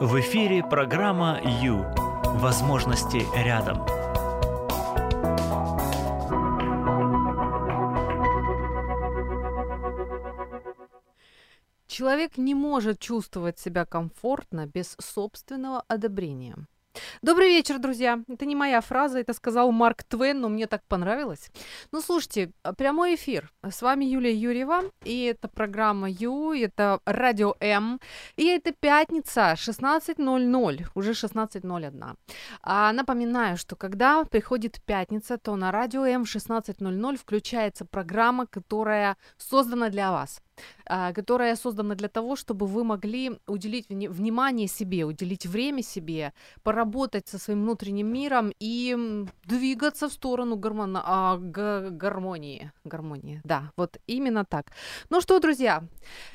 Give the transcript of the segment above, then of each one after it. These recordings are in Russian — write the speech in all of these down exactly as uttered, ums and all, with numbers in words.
В эфире программа «Ю». Возможности рядом. Человек не может чувствовать себя комфортно без собственного одобрения. Добрый вечер, друзья. Это не моя фраза, это сказал Марк Твен, но мне так понравилось. Ну, слушайте, прямой эфир. С вами Юлия Юрьева, и это программа «Ю», это Радио М, и это пятница, шестнадцать ноль ноль, уже шестнадцать ноль один. А, напоминаю, что когда приходит пятница, то на Радио М в шестнадцать ноль ноль включается программа, которая создана для вас. Которая создана для того, чтобы вы могли уделить внимание себе, уделить время себе, поработать со своим внутренним миром и двигаться в сторону гармон... а, г- гармонии. Гармонии, да, вот именно так. Ну что, друзья,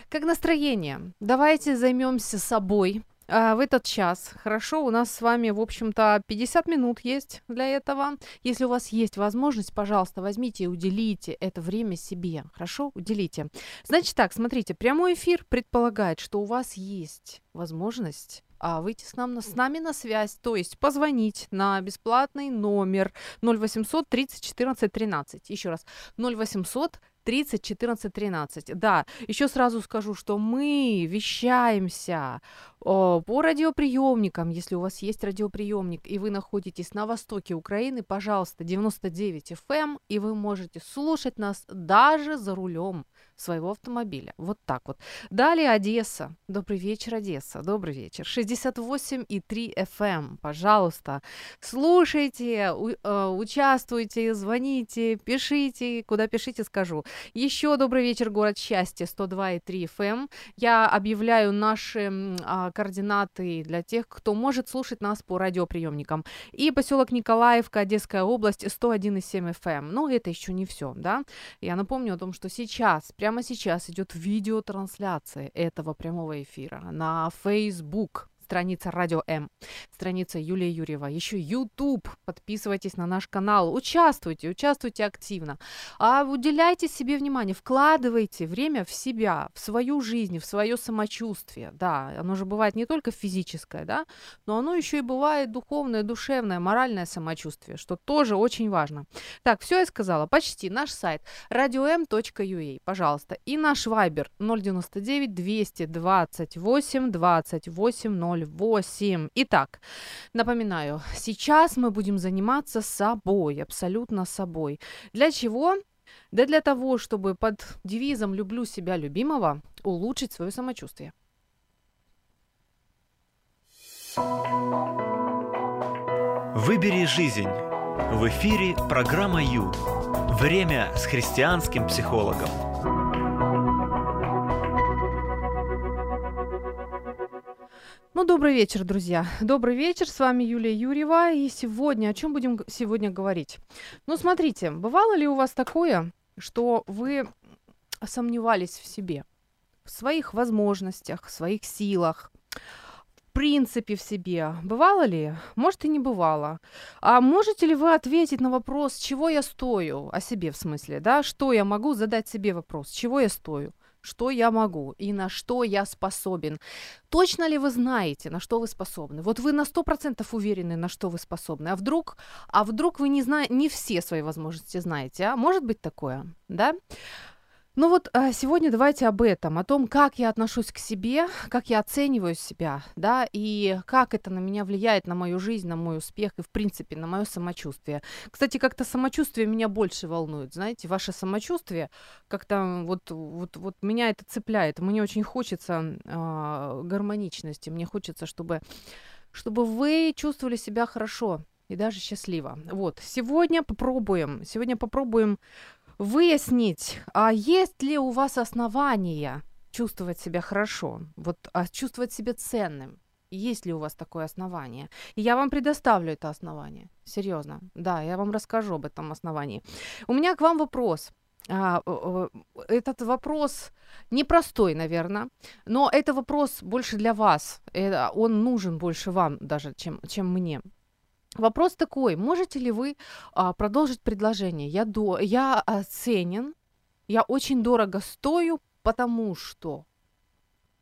как настроение? Давайте займемся собой. В этот час. Хорошо, у нас с вами, в общем-то, пятьдесят минут есть для этого. Если у вас есть возможность, пожалуйста, возьмите и уделите это время себе. Хорошо? Уделите. Значит так, смотрите, прямой эфир предполагает, что у вас есть возможность а выйти с, нам, с нами на связь, то есть позвонить на бесплатный номер ноль восемьсот тридцать четырнадцать тринадцать. Еще раз, ноль восемьсот тридцать четырнадцать тринадцать. Да, еще сразу скажу, что мы вещаемся о, по радиоприемникам. Если у вас есть радиоприемник и вы находитесь на востоке Украины, пожалуйста, девяносто девять эф эм, и вы можете слушать нас даже за рулем своего автомобиля. Вот так вот. Далее Одесса. Добрый вечер, Одесса. Добрый вечер. шестьдесят восемь и три эф эм. Пожалуйста, слушайте, у- участвуйте, звоните, пишите. Куда пишите, скажу. Еще добрый вечер, город Счастье, сто два и три эф эм. Я объявляю наши а, координаты для тех, кто может слушать нас по радиоприемникам. И поселок Николаевка, Одесская область, сто один и семь эф эм. Но это еще не все, да? Я напомню о том, что сейчас, прямо сейчас идет видеотрансляция этого прямого эфира на Facebook. Страница Радио М, страница Юлия Юрьева, еще YouTube. Подписывайтесь на наш канал, участвуйте, участвуйте активно. А уделяйте себе внимание, вкладывайте время в себя, в свою жизнь, в свое самочувствие. Да, оно же бывает не только физическое, да, но оно еще и бывает духовное, душевное, моральное самочувствие, что тоже очень важно. Так, все я сказала, почти. Наш сайт радио эм точка ю а, пожалуйста, и наш Viber ноль девяносто девять двести двадцать восемь двадцать восемь ноль. восемь. Итак, напоминаю, сейчас мы будем заниматься собой, абсолютно собой. Для чего? Да для того, чтобы под девизом «люблю себя любимого» улучшить свое самочувствие. Выбери жизнь. В эфире программа «Ю». Время с христианским психологом. Ну, добрый вечер, друзья. Добрый вечер, с вами Юлия Юрьева. И сегодня, о чем будем сегодня говорить? Ну, смотрите, бывало ли у вас такое, что вы сомневались в себе, в своих возможностях, в своих силах, в принципе в себе? Бывало ли? Может, и не бывало. А можете ли вы ответить на вопрос, чего я стою? О себе, в смысле, да? Что я могу задать себе вопрос, чего я стою? Что я могу и на что я способен. Точно ли вы знаете, на что вы способны? Вот вы на сто процентов уверены, на что вы способны. А вдруг, а вдруг вы не, зна- не все свои возможности знаете? А может быть такое, да? Ну вот сегодня давайте об этом, о том, как я отношусь к себе, как я оцениваю себя, да, и как это на меня влияет, на мою жизнь, на мой успех и, в принципе, на мое самочувствие. Кстати, как-то самочувствие меня больше волнует, знаете, ваше самочувствие как-то вот, вот, вот меня это цепляет, мне очень хочется э, гармоничности, мне хочется, чтобы, чтобы вы чувствовали себя хорошо и даже счастливо. Вот, сегодня попробуем, сегодня попробуем выяснить, а есть ли у вас основания чувствовать себя хорошо, вот, а чувствовать себя ценным. Есть ли у вас такое основание? И я вам предоставлю это основание. Серьезно. Да, я вам расскажу об этом основании. У меня к вам вопрос. Этот вопрос непростой, наверное, но это вопрос больше для вас. Он нужен больше вам даже, чем, чем мне. Вопрос такой, можете ли вы а, продолжить предложение? Я, до, я ценен, я очень дорого стою, потому что...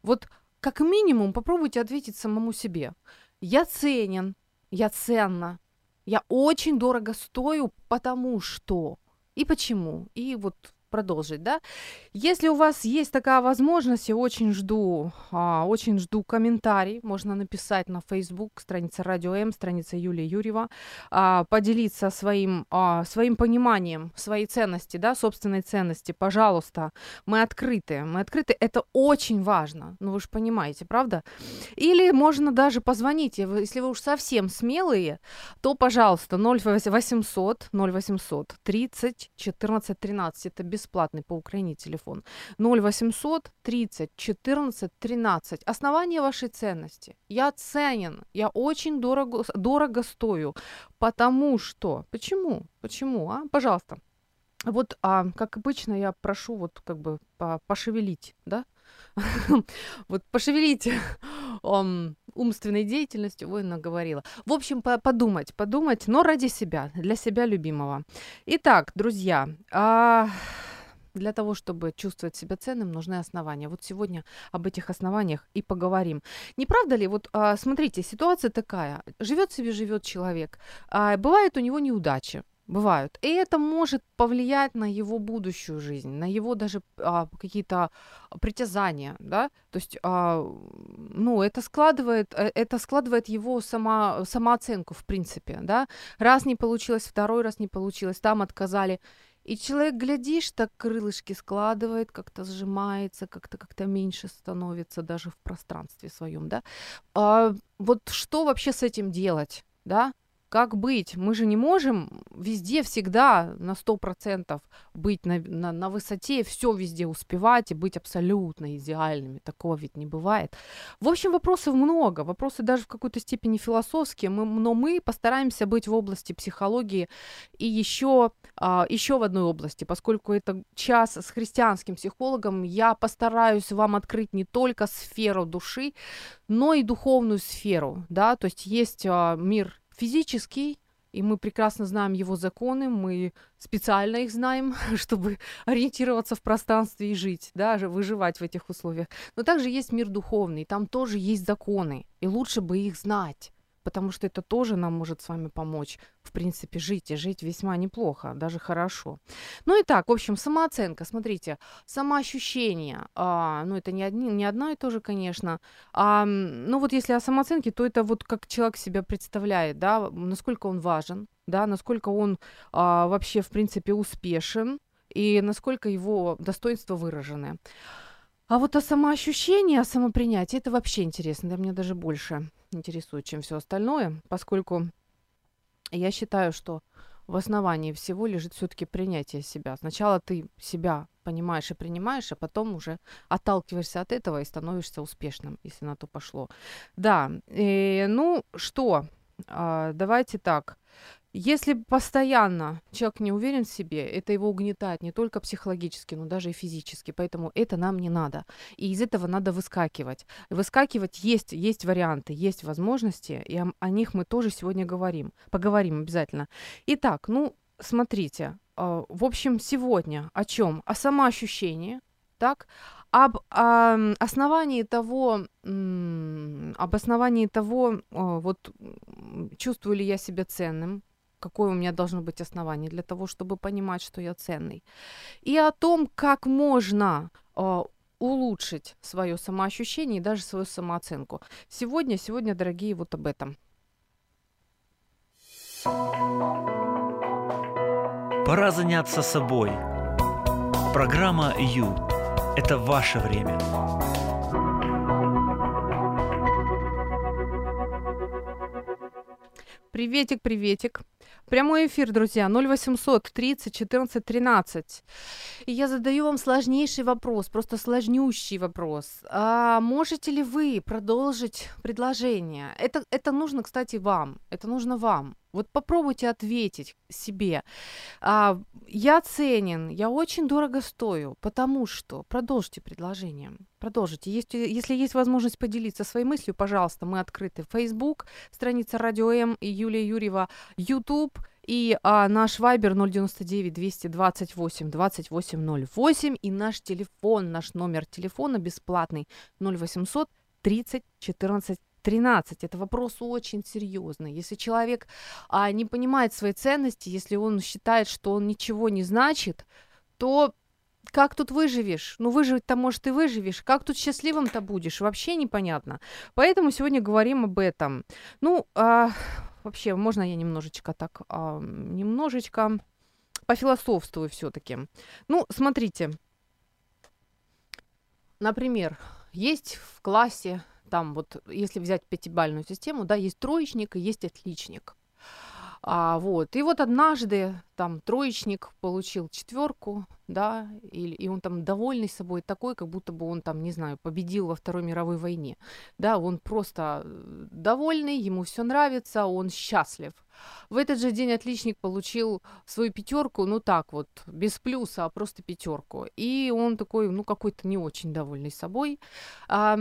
Вот как минимум попробуйте ответить самому себе. Я ценен, я ценна, я очень дорого стою, потому что и почему, и вот продолжить, да. Если у вас есть такая возможность, я очень жду, а, очень жду комментарий, можно написать на Facebook, страница Радио М, страница Юлия Юрьева, а, поделиться своим, а, своим пониманием, своей ценности, да, собственной ценности, пожалуйста, мы открыты, мы открыты, это очень важно, ну вы же понимаете, правда? Или можно даже позвонить, если вы уж совсем смелые, то, пожалуйста, ноль восемьсот тридцать четырнадцать тринадцать, это без бесплатный по Украине телефон ноль восемьсот тридцать четырнадцать тринадцать. Основание вашей ценности. Я ценен, я очень дорого, дорого стою, потому что... Почему? Почему? А? Пожалуйста. Вот, а, как обычно, я прошу вот как бы пошевелить, да? Вот пошевелите умственной деятельностью, ой, наговорила. В общем, подумать, подумать, но ради себя, для себя любимого. Итак, друзья, для того, чтобы чувствовать себя ценным, нужны основания. Вот сегодня об этих основаниях и поговорим. Не правда ли? Вот смотрите, ситуация такая. Живет себе, живет человек. Бывают у него неудачи. Бывают. И это может повлиять на его будущую жизнь, на его даже а, какие-то притязания, да, то есть, а, ну, это складывает, это складывает его само, самооценку, в принципе, да, раз не получилось, второй раз не получилось, там отказали, и человек, глядишь, так крылышки складывает, как-то сжимается, как-то, как-то меньше становится даже в пространстве своем, да, а, вот что вообще с этим делать, да? Как быть? Мы же не можем везде всегда на сто процентов быть на, на, на высоте, все везде успевать и быть абсолютно идеальными. Такого ведь не бывает. В общем, вопросов много. Вопросы даже в какой-то степени философские. Мы, но мы постараемся быть в области психологии и еще, а, еще в одной области. Поскольку это час с христианским психологом, я постараюсь вам открыть не только сферу души, но и духовную сферу. Да? То есть есть а, мир физический, и мы прекрасно знаем его законы, мы специально их знаем, чтобы ориентироваться в пространстве и жить, да, выживать в этих условиях. Но также есть мир духовный, там тоже есть законы, и лучше бы их знать, потому что это тоже нам может с вами помочь, в принципе, жить, и жить весьма неплохо, даже хорошо. Ну и так, в общем, самооценка, смотрите, самоощущение, а, ну это не, одни, не одна и то же, конечно, а, ну вот если о самооценке, то это вот как человек себя представляет, да, насколько он важен, да, насколько он а, вообще, в принципе, успешен, и насколько его достоинства выражены. А вот о самоощущении, о самопринятии, это вообще интересно, да, меня даже больше интересует, чем все остальное, поскольку я считаю, что в основании всего лежит все-таки принятие себя. Сначала ты себя понимаешь и принимаешь, а потом уже отталкиваешься от этого и становишься успешным, если на то пошло. Да, и, ну что, давайте так. Если постоянно человек не уверен в себе, это его угнетает не только психологически, но даже и физически, поэтому это нам не надо. И из этого надо выскакивать. Выскакивать есть, есть варианты, есть возможности, и о, о них мы тоже сегодня говорим. Поговорим обязательно. Итак, ну, смотрите, э, в общем, сегодня о чем? О самоощущении, так? Об э, основании того, э, об основании того, э, вот, чувствую ли я себя ценным, какое у меня должно быть основание для того, чтобы понимать, что я ценный. И о том, как можно э, улучшить свое самоощущение и даже свою самооценку. Сегодня, сегодня, дорогие, вот об этом. Пора заняться собой. Программа «Ю» – это ваше время. Приветик, приветик. Прямой эфир, друзья, ноль восемьсот тридцать четырнадцать тринадцать. И я задаю вам сложнейший вопрос, просто сложнющий вопрос. А можете ли вы продолжить предложение? Это, это нужно, кстати, вам. Это нужно вам. Вот попробуйте ответить себе. А, я ценен, я очень дорого стою, потому что... Продолжите предложение. Продолжите. Есть, если есть возможность поделиться своей мыслью, пожалуйста, мы открыты. Facebook, страница Радио М и Юлия Юрьева, YouTube и а, наш Viber ноль девяносто девять двести двадцать восемь двадцать восемь ноль восемь и наш телефон, наш номер телефона бесплатный ноль восемьсот тридцать, четырнадцать, тринадцать. Это вопрос очень серьезный. Если человек а, не понимает свои ценности, если он считает, что он ничего не значит, то как тут выживешь? Ну, выживать-то, может, и выживешь. Как тут счастливым-то будешь? Вообще непонятно. Поэтому сегодня говорим об этом. Ну, а, вообще, можно я немножечко так, а, немножечко пофилософствую все-таки. Ну, смотрите. Например, есть в классе, там вот, если взять пятибалльную систему, да, есть троечник и есть отличник. А, вот. И вот однажды там троечник получил четверку, да, и, и он там довольный собой такой, как будто бы он там, не знаю, победил во Второй мировой войне. Да, он просто довольный, ему все нравится, он счастлив. В этот же день отличник получил свою пятерку, ну так вот, без плюса, а просто пятерку. И он такой, ну какой-то не очень довольный собой. А,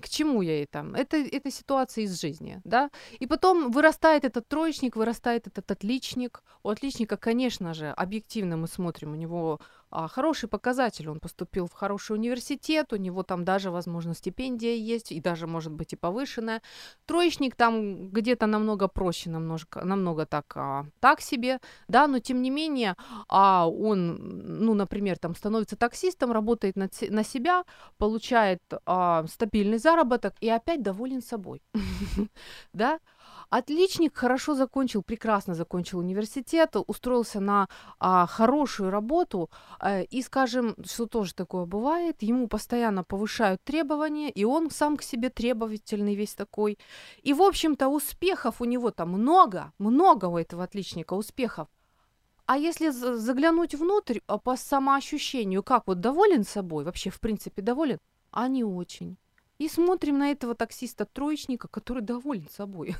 К чему я это? Это, это ситуация из жизни, да? И потом вырастает этот троечник, вырастает этот отличник. У отличника, конечно же, объективно мы смотрим, у него а, хороший показатель, он поступил в хороший университет, у него там даже, возможно, стипендия есть, и даже, может быть, и повышенная. Троечник там где-то намного проще, намножко, намного так, а, так себе, да, но тем не менее а, он, ну, например, там становится таксистом, работает на, на себя, получает а, стабильность, заработок и опять доволен собой. Да? Отличник хорошо закончил, прекрасно закончил университет, устроился на а, хорошую работу, а, и, скажем, что тоже такое бывает, ему постоянно повышают требования, и он сам к себе требовательный весь такой. И, в общем-то, успехов у него там много, много у этого отличника успехов. А если заглянуть внутрь по самоощущению, как вот доволен собой, вообще, в принципе, доволен, а не очень. И смотрим на этого таксиста-троечника, который доволен собой.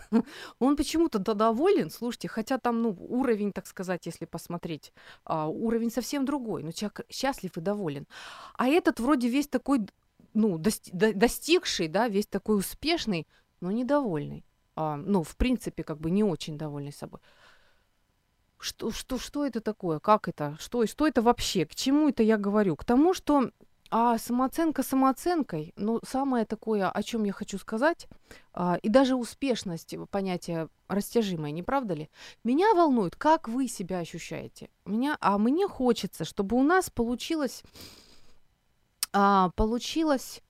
Он почему-то доволен, слушайте, хотя там, ну, уровень, так сказать, если посмотреть, а, уровень совсем другой, но человек счастлив и доволен. А этот вроде весь такой, ну, достигший, да, весь такой успешный, но недовольный. А, ну, в принципе, как бы не очень довольный собой. Что, что, что это такое? Как это? Что, что это вообще? К чему это я говорю? К тому, что... А самооценка самооценкой, но самое такое, о чем я хочу сказать, а, и даже успешность, понятие растяжимое, не правда ли? Меня волнует, как вы себя ощущаете. Меня, а мне хочется, чтобы у нас получилось, а, получилось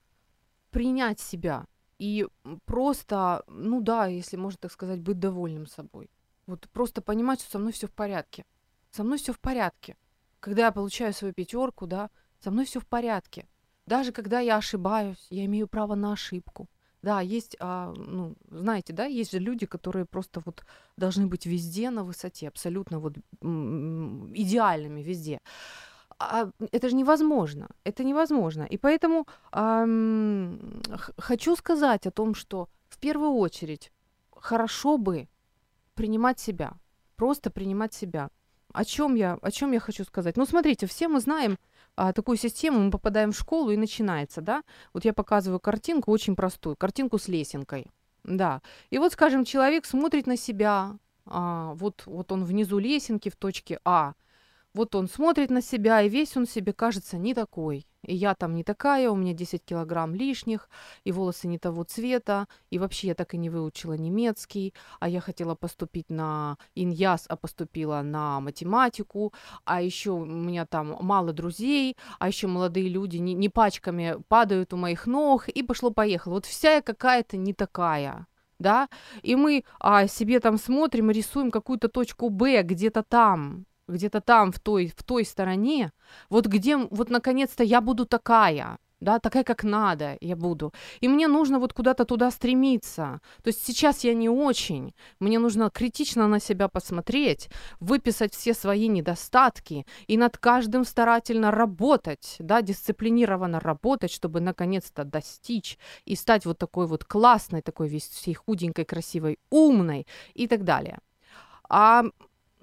принять себя и просто, ну да, если можно так сказать, быть довольным собой. Вот просто понимать, что со мной все в порядке. Со мной все в порядке. Когда я получаю свою пятерку, да, со мной все в порядке. Даже когда я ошибаюсь, я имею право на ошибку. Да, есть, а, ну, знаете, да, есть же люди, которые просто вот должны быть везде на высоте, абсолютно вот м- м- идеальными везде. А это же невозможно. Это невозможно. И поэтому а, м- хочу сказать о том, что в первую очередь хорошо бы принимать себя. Просто принимать себя. О чем я, о чем я хочу сказать? Ну, смотрите, все мы знаем а, такую систему, мы попадаем в школу и начинается, да? Вот я показываю картинку очень простую, картинку с лесенкой, да. И вот, скажем, человек смотрит на себя, а, вот, вот он внизу лесенки в точке А, вот он смотрит на себя, и весь он себе кажется не такой. И я там не такая, у меня десять килограмм лишних, и волосы не того цвета, и вообще я так и не выучила немецкий, а я хотела поступить на иньяс, а поступила на математику, а еще у меня там мало друзей, а еще молодые люди не, не пачками падают у моих ног, и пошло-поехало. Вот вся я какая-то не такая, да, и мы а, себе там смотрим и рисуем какую-то точку Б где-то там, где-то там, в той, в той стороне, вот где, вот наконец-то я буду такая, да, такая, как надо я буду. И мне нужно вот куда-то туда стремиться. То есть сейчас я не очень, мне нужно критично на себя посмотреть, выписать все свои недостатки и над каждым старательно работать, да, дисциплинированно работать, чтобы наконец-то достичь и стать вот такой вот классной, такой весь всей худенькой, красивой, умной и так далее. А...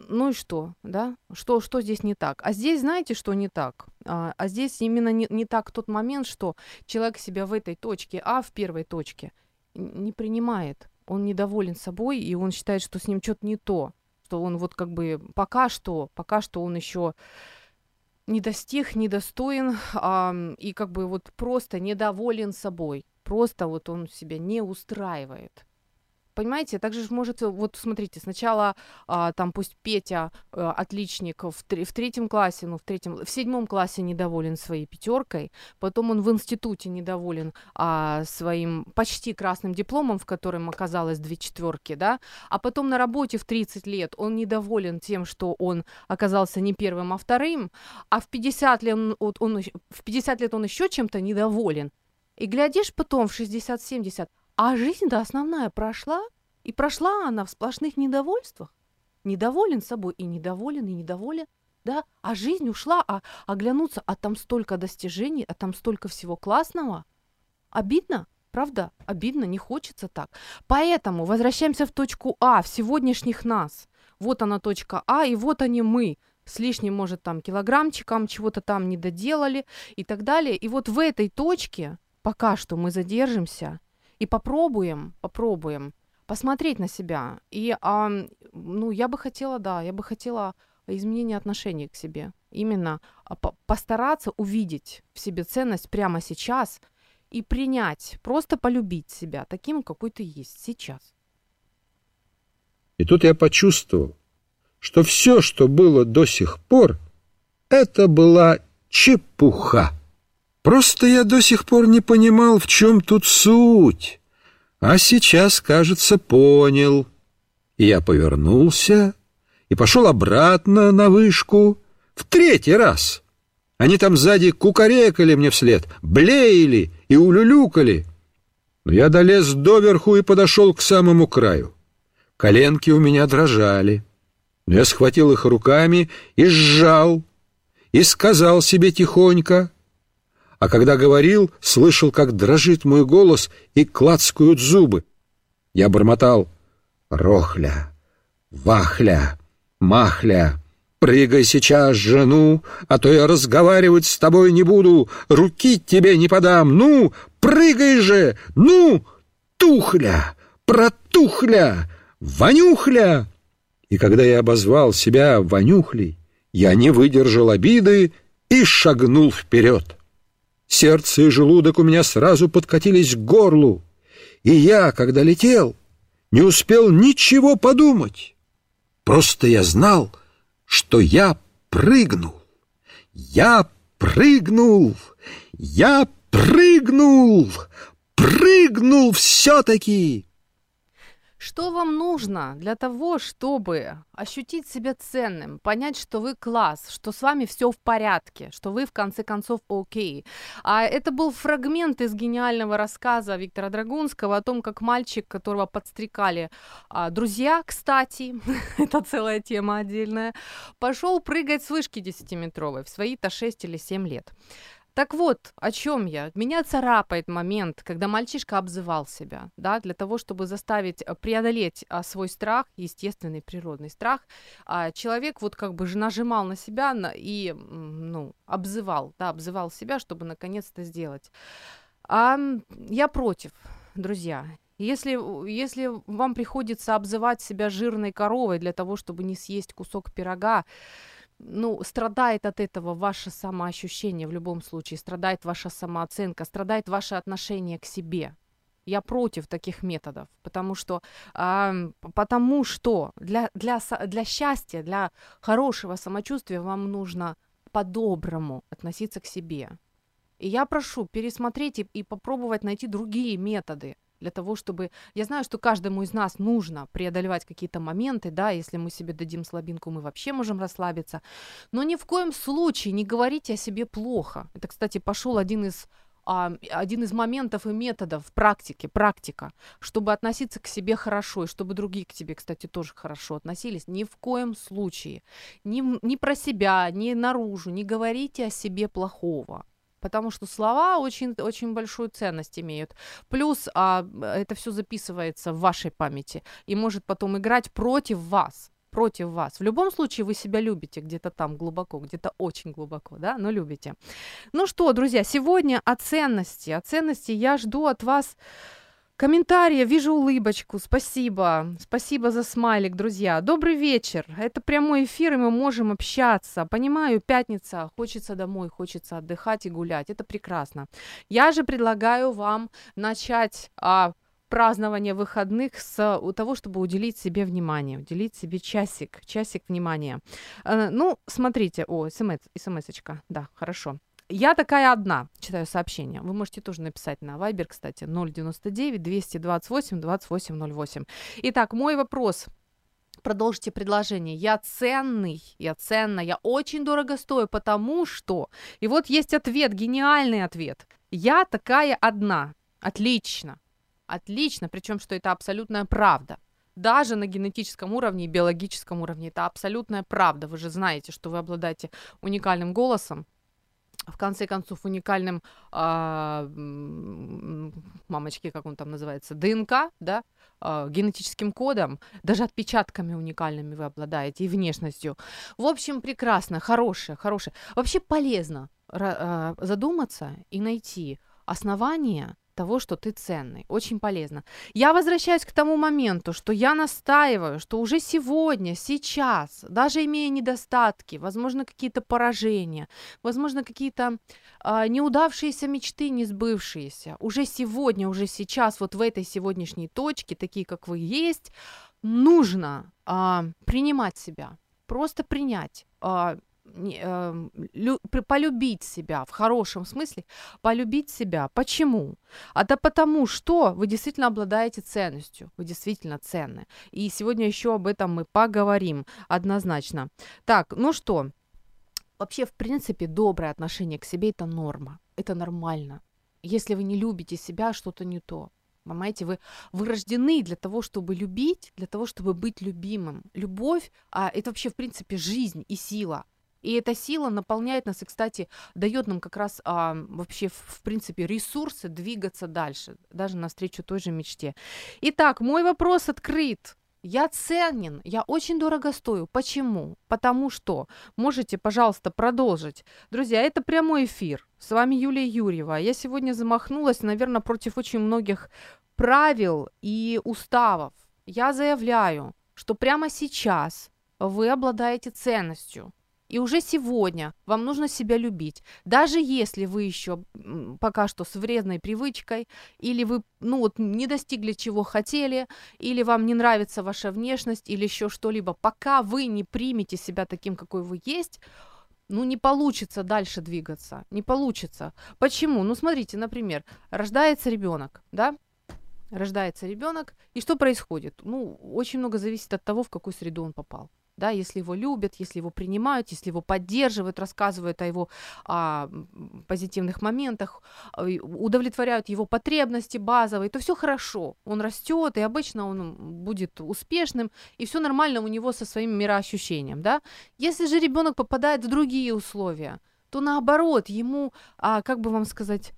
Ну и что, да? Что, что здесь не так? А здесь, знаете, что не так? А, а здесь именно не, не так тот момент, что человек себя в этой точке, а в первой точке, не принимает. Он недоволен собой, и он считает, что с ним что-то не то, что он вот как бы пока что, пока что он еще не достиг, недостоин, а, и как бы вот просто недоволен собой. Просто вот он себя не устраивает. Понимаете, также может, вот смотрите, сначала а, там пусть Петя, а, отличник, в, три, в третьем классе, ну в третьем, в седьмом классе недоволен своей пятеркой, потом он в институте недоволен а, своим почти красным дипломом, в котором оказалось две четверки, да, а потом на работе в тридцать лет он недоволен тем, что он оказался не первым, а вторым, а в пятьдесят лет он, он, он, в пятьдесят лет он еще чем-то недоволен. И глядишь потом в шестьдесят-семьдесят, а жизнь-то основная прошла, и прошла она в сплошных недовольствах. Недоволен собой, и недоволен, и недоволен, да, а жизнь ушла, а оглянуться, а там столько достижений, а там столько всего классного. Обидно, правда, обидно, не хочется так. Поэтому возвращаемся в точку А, в сегодняшних нас. Вот она точка А, и вот они мы. С лишним, может, там килограммчиком чего-то там не доделали и так далее. И вот в этой точке пока что мы задержимся и попробуем, попробуем посмотреть на себя. И а, ну, я бы хотела, да, я бы хотела изменения отношений к себе. Именно постараться увидеть в себе ценность прямо сейчас и принять, просто полюбить себя таким, какой ты есть сейчас. И тут я почувствовал, что все, что было до сих пор, это была чепуха. Просто я до сих пор не понимал, в чем тут суть, а сейчас, кажется, понял. И я повернулся и пошел обратно на вышку в третий раз. Они там сзади кукарекали мне вслед, блеяли и улюлюкали. Но я долез доверху и подошел к самому краю. Коленки у меня дрожали, но я схватил их руками и сжал, и сказал себе тихонько. А когда говорил, слышал, как дрожит мой голос и клацкают зубы. Я бормотал: «Рохля, вахля, махля, прыгай сейчас, жену, а то я разговаривать с тобой не буду, руки тебе не подам, ну, прыгай же, ну, тухля, протухля, вонюхля». И когда я обозвал себя вонюхлей, я не выдержал обиды и шагнул вперед. Сердце и желудок у меня сразу подкатились к горлу, и я, когда летел, не успел ничего подумать. Просто я знал, что я прыгнул, я прыгнул, я прыгнул, прыгнул все-таки. Что вам нужно для того, чтобы ощутить себя ценным, понять, что вы класс, что с вами все в порядке, что вы в конце концов окей? А это был фрагмент из гениального рассказа Виктора Драгунского о том, как мальчик, которого подстрекали а, друзья, кстати, это целая тема отдельная, пошел прыгать с вышки десятиметровой в свои-то шесть или семь лет. Так вот, о чем я? Меня царапает момент, когда мальчишка обзывал себя, да, для того, чтобы заставить преодолеть а, свой страх, естественный природный страх. А, человек вот как бы же нажимал на себя на, и, ну, обзывал, да, обзывал себя, чтобы наконец-то сделать. А, я против, друзья. Если, если вам приходится обзывать себя жирной коровой для того, чтобы не съесть кусок пирога, ну, страдает от этого ваше самоощущение в любом случае, страдает ваша самооценка, страдает ваше отношение к себе. Я против таких методов, потому что, э, потому что для, для, для счастья, для хорошего самочувствия вам нужно по-доброму относиться к себе. И я прошу пересмотреть и, и попробовать найти другие методы. Для того, чтобы... Я знаю, что каждому из нас нужно преодолевать какие-то моменты, да, если мы себе дадим слабинку, мы вообще можем расслабиться, но ни в коем случае не говорите о себе плохо. Это, кстати, пошел один из, а, один из моментов и методов практики, практика, чтобы относиться к себе хорошо, и чтобы другие к тебе, кстати, тоже хорошо относились. Ни в коем случае. Ни, ни про себя, ни наружу, не говорите о себе плохого. Потому что слова очень, очень большую ценность имеют. Плюс а, это все записывается в вашей памяти и может потом играть против вас. Против вас. В любом случае вы себя любите где-то там глубоко, где-то очень глубоко, да, но любите. Ну что, друзья, сегодня о ценности. О ценности я жду от вас Комментарии, вижу улыбочку, спасибо, спасибо за смайлик, друзья. Добрый вечер, это прямой эфир, и мы можем общаться. Понимаю, пятница, хочется домой, хочется отдыхать и гулять, это прекрасно. Я же предлагаю вам начать а, празднование выходных с у того, чтобы уделить себе внимание, уделить себе часик, часик внимания. А, ну, смотрите, о, смс, смс-очка, да, хорошо. Я такая одна, читаю сообщение. Вы можете тоже написать на Viber, кстати, ноль девяносто девять двести двадцать восемь двадцать восемь ноль восемь. Итак, мой вопрос. Продолжите предложение. Я ценный, я ценна, я очень дорого стою, потому что... И вот есть ответ, гениальный ответ. Я такая одна. Отлично. Отлично, причем что это абсолютная правда. Даже на генетическом уровне и биологическом уровне это абсолютная правда. Вы же знаете, что вы обладаете уникальным голосом. В конце концов, уникальным, а, мамочки, как он там называется, ДНК, да, а, генетическим кодом, даже отпечатками уникальными вы обладаете и внешностью. В общем, прекрасно, хорошее, хорошее. Вообще полезно а, задуматься и найти основания того, что ты ценный. Очень полезно. Я возвращаюсь к тому моменту, что я настаиваю, что уже сегодня, сейчас, даже имея недостатки, возможно, какие-то поражения, возможно, какие-то э, неудавшиеся мечты, не сбывшиеся, уже сегодня, уже сейчас, вот в этой сегодняшней точке, такие, как вы есть, нужно э, принимать себя, просто принять, э, полюбить себя в хорошем смысле, полюбить себя. Почему? А да потому, что вы действительно обладаете ценностью, вы действительно ценны. И сегодня еще об этом мы поговорим однозначно. Так, ну что, вообще, в принципе, доброе отношение к себе – это норма, это нормально. Если вы не любите себя, что-то не то. Понимаете, вы, вы рождены для того, чтобы любить, для того, чтобы быть любимым. Любовь а, – это вообще, в принципе, жизнь и сила. И эта сила наполняет нас и, кстати, дает нам как раз а, вообще, в принципе, ресурсы двигаться дальше, даже навстречу той же мечте. Итак, мой вопрос открыт. Я ценен, я очень дорого стою. Почему? Потому что. Можете, пожалуйста, продолжить. Друзья, это прямой эфир. С вами Юлия Юрьева. Я сегодня замахнулась, наверное, против очень многих правил и уставов. Я заявляю, что прямо сейчас вы обладаете ценностью. И уже сегодня вам нужно себя любить. Даже если вы еще пока что с вредной привычкой, или вы ну, вот, не достигли чего хотели, или вам не нравится ваша внешность, или еще что-либо, пока вы не примете себя таким, какой вы есть, ну не получится дальше двигаться. Не получится. Почему? Ну смотрите, например, рождается ребенок, да? Рождается ребенок, и что происходит? Ну, очень много зависит от того, в какую среду он попал. Да, если его любят, если его принимают, если его поддерживают, рассказывают о его о позитивных моментах, удовлетворяют его потребности базовые, то все хорошо. Он растет, и обычно он будет успешным, и все нормально у него со своим мироощущением. Да? Если же ребенок попадает в другие условия, то наоборот, ему, а, как бы вам сказать,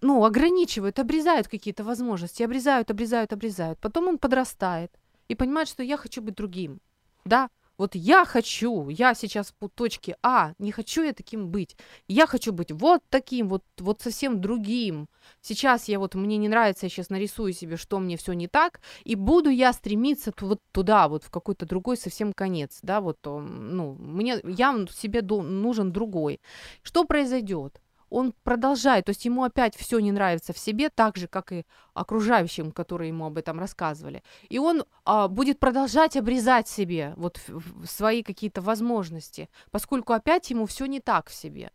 ну, ограничивают, обрезают какие-то возможности, обрезают, обрезают, обрезают. Потом он подрастает и понимает, что я хочу быть другим. Да, вот я хочу, я сейчас по точке А, не хочу я таким быть, я хочу быть вот таким, вот, вот совсем другим. Сейчас я вот, мне не нравится, я сейчас нарисую себе, что мне все не так, и буду я стремиться т- вот туда, вот в какой-то другой совсем конец, да, вот, ну, мне, я себе до- нужен другой. Что произойдет? Он продолжает, то есть ему опять все не нравится в себе, так же, как и окружающим, которые ему об этом рассказывали. И он а, будет продолжать обрезать себе вот свои какие-то возможности, поскольку опять ему все не так в себе.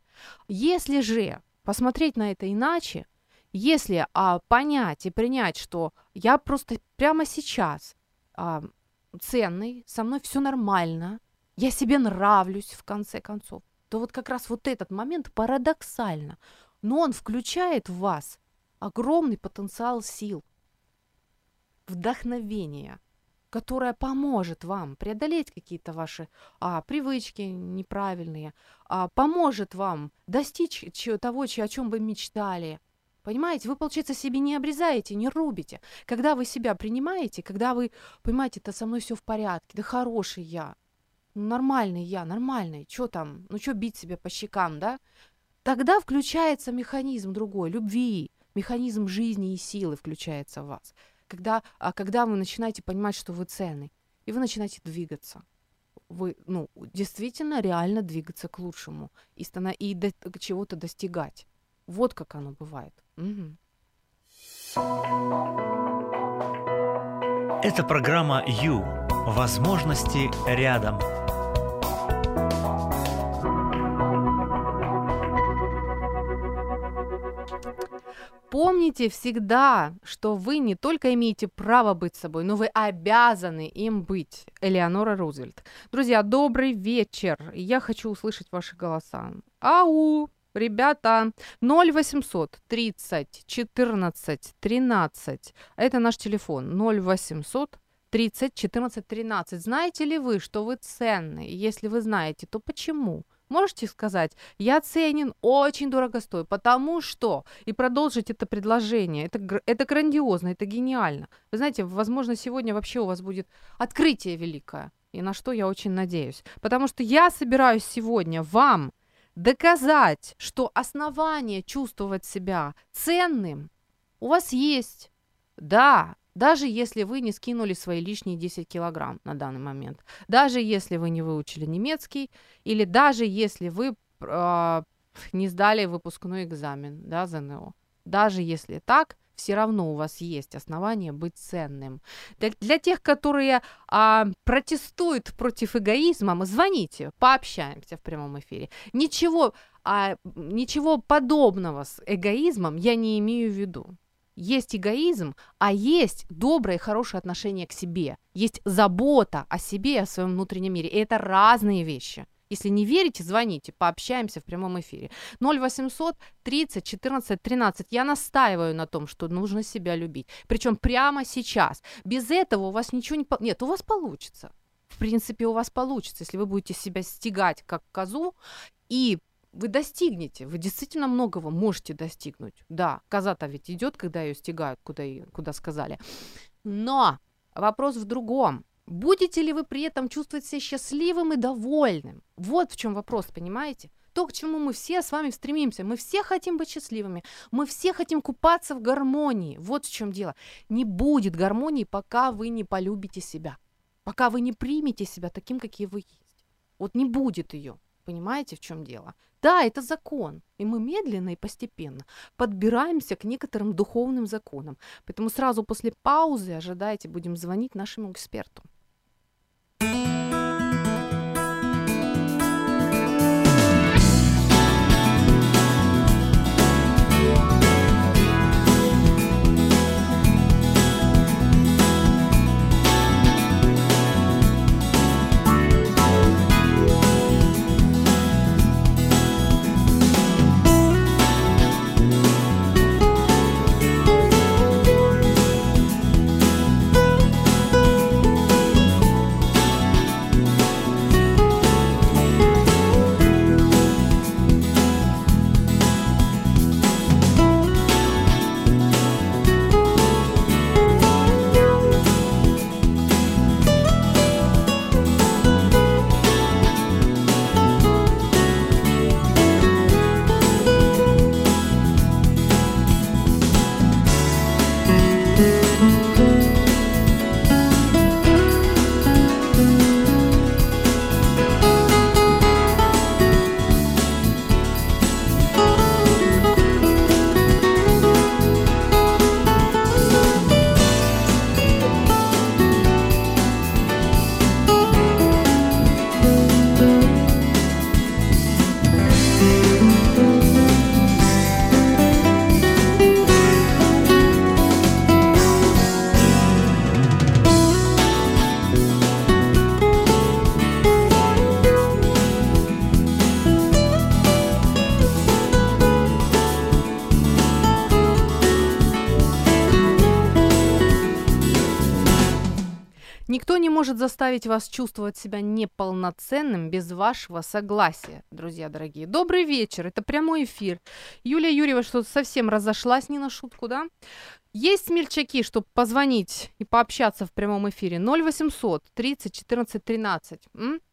Если же посмотреть на это иначе, если а, понять и принять, что я просто прямо сейчас а, ценный, со мной все нормально, я себе нравлюсь в конце концов, то вот как раз вот этот момент парадоксально, но он включает в вас огромный потенциал сил, вдохновения, которое поможет вам преодолеть какие-то ваши а, привычки неправильные, а, поможет вам достичь того, о чем вы мечтали. Понимаете, вы, получается, себе не обрезаете, не рубите. Когда вы себя принимаете, когда вы понимаете, это со мной все в порядке, да хороший я, нормальный я, нормальный, чё там, ну чё бить себя по щекам, да? Тогда включается механизм другой, любви, механизм жизни и силы включается в вас. Когда, а когда вы начинаете понимать, что вы ценны, и вы начинаете двигаться. Вы, ну, действительно реально двигаться к лучшему и, стана- и до- чего-то достигать. Вот как оно бывает. Угу. Это программа «Ю». Возможности рядом. Помните всегда, что вы не только имеете право быть собой, но вы обязаны им быть. Элеонора Рузвельт. Друзья, добрый вечер. Я хочу услышать ваши голоса. Ау! Ребята, ноль восемьсот тридцать четырнадцать тринадцать. Это наш телефон. ноль восемьсот тридцать четырнадцать тринадцать. Знаете ли вы, что вы ценны? Если вы знаете, то почему? Можете сказать, я ценен очень дорогостой, потому что... И продолжить это предложение. Это, это грандиозно, это гениально. Вы знаете, возможно, сегодня вообще у вас будет открытие великое. И на что я очень надеюсь. Потому что я собираюсь сегодня вам... доказать, что основание чувствовать себя ценным у вас есть. Да, даже если вы не скинули свои лишние десять килограмм на данный момент. Даже если вы не выучили немецкий. Или даже если вы э, не сдали выпускной экзамен, да, ЗНО. Даже если так, все равно у вас есть основание быть ценным. Для, для тех, которые а, протестуют против эгоизма, звоните, пообщаемся в прямом эфире. Ничего, а, ничего подобного с эгоизмом я не имею в виду. Есть эгоизм, а есть доброе и хорошее отношение к себе. Есть забота о себе и о своем внутреннем мире. И это разные вещи. Если не верите, звоните, пообщаемся в прямом эфире. ноль восемьсот тридцать четырнадцать тринадцать. Я настаиваю на том, что нужно себя любить. Причем прямо сейчас. Без этого у вас ничего не... Нет, у вас получится. В принципе, у вас получится, если вы будете себя стягать как козу, и вы достигнете. Вы действительно многого можете достигнуть. Да, коза-то ведь идет, когда ее стягают, куда, её, куда сказали. Но вопрос в другом. Будете ли вы при этом чувствовать себя счастливым и довольным? Вот в чем вопрос, понимаете? То, к чему мы все с вами стремимся. Мы все хотим быть счастливыми. Мы все хотим купаться в гармонии. Вот в чем дело. Не будет гармонии, пока вы не полюбите себя. Пока вы не примете себя таким, какие вы есть. Вот не будет ее. Понимаете, в чем дело? Да, это закон. И мы медленно и постепенно подбираемся к некоторым духовным законам. Поэтому сразу после паузы, ожидайте, будем звонить нашему эксперту. Может заставить вас чувствовать себя неполноценным без вашего согласия, друзья дорогие. Добрый вечер, это прямой эфир. Юлия Юрьева что-то совсем разошлась не на шутку, да? Есть смельчаки, чтобы позвонить и пообщаться в прямом эфире. ноль восемьсот тридцать четырнадцать тринадцать.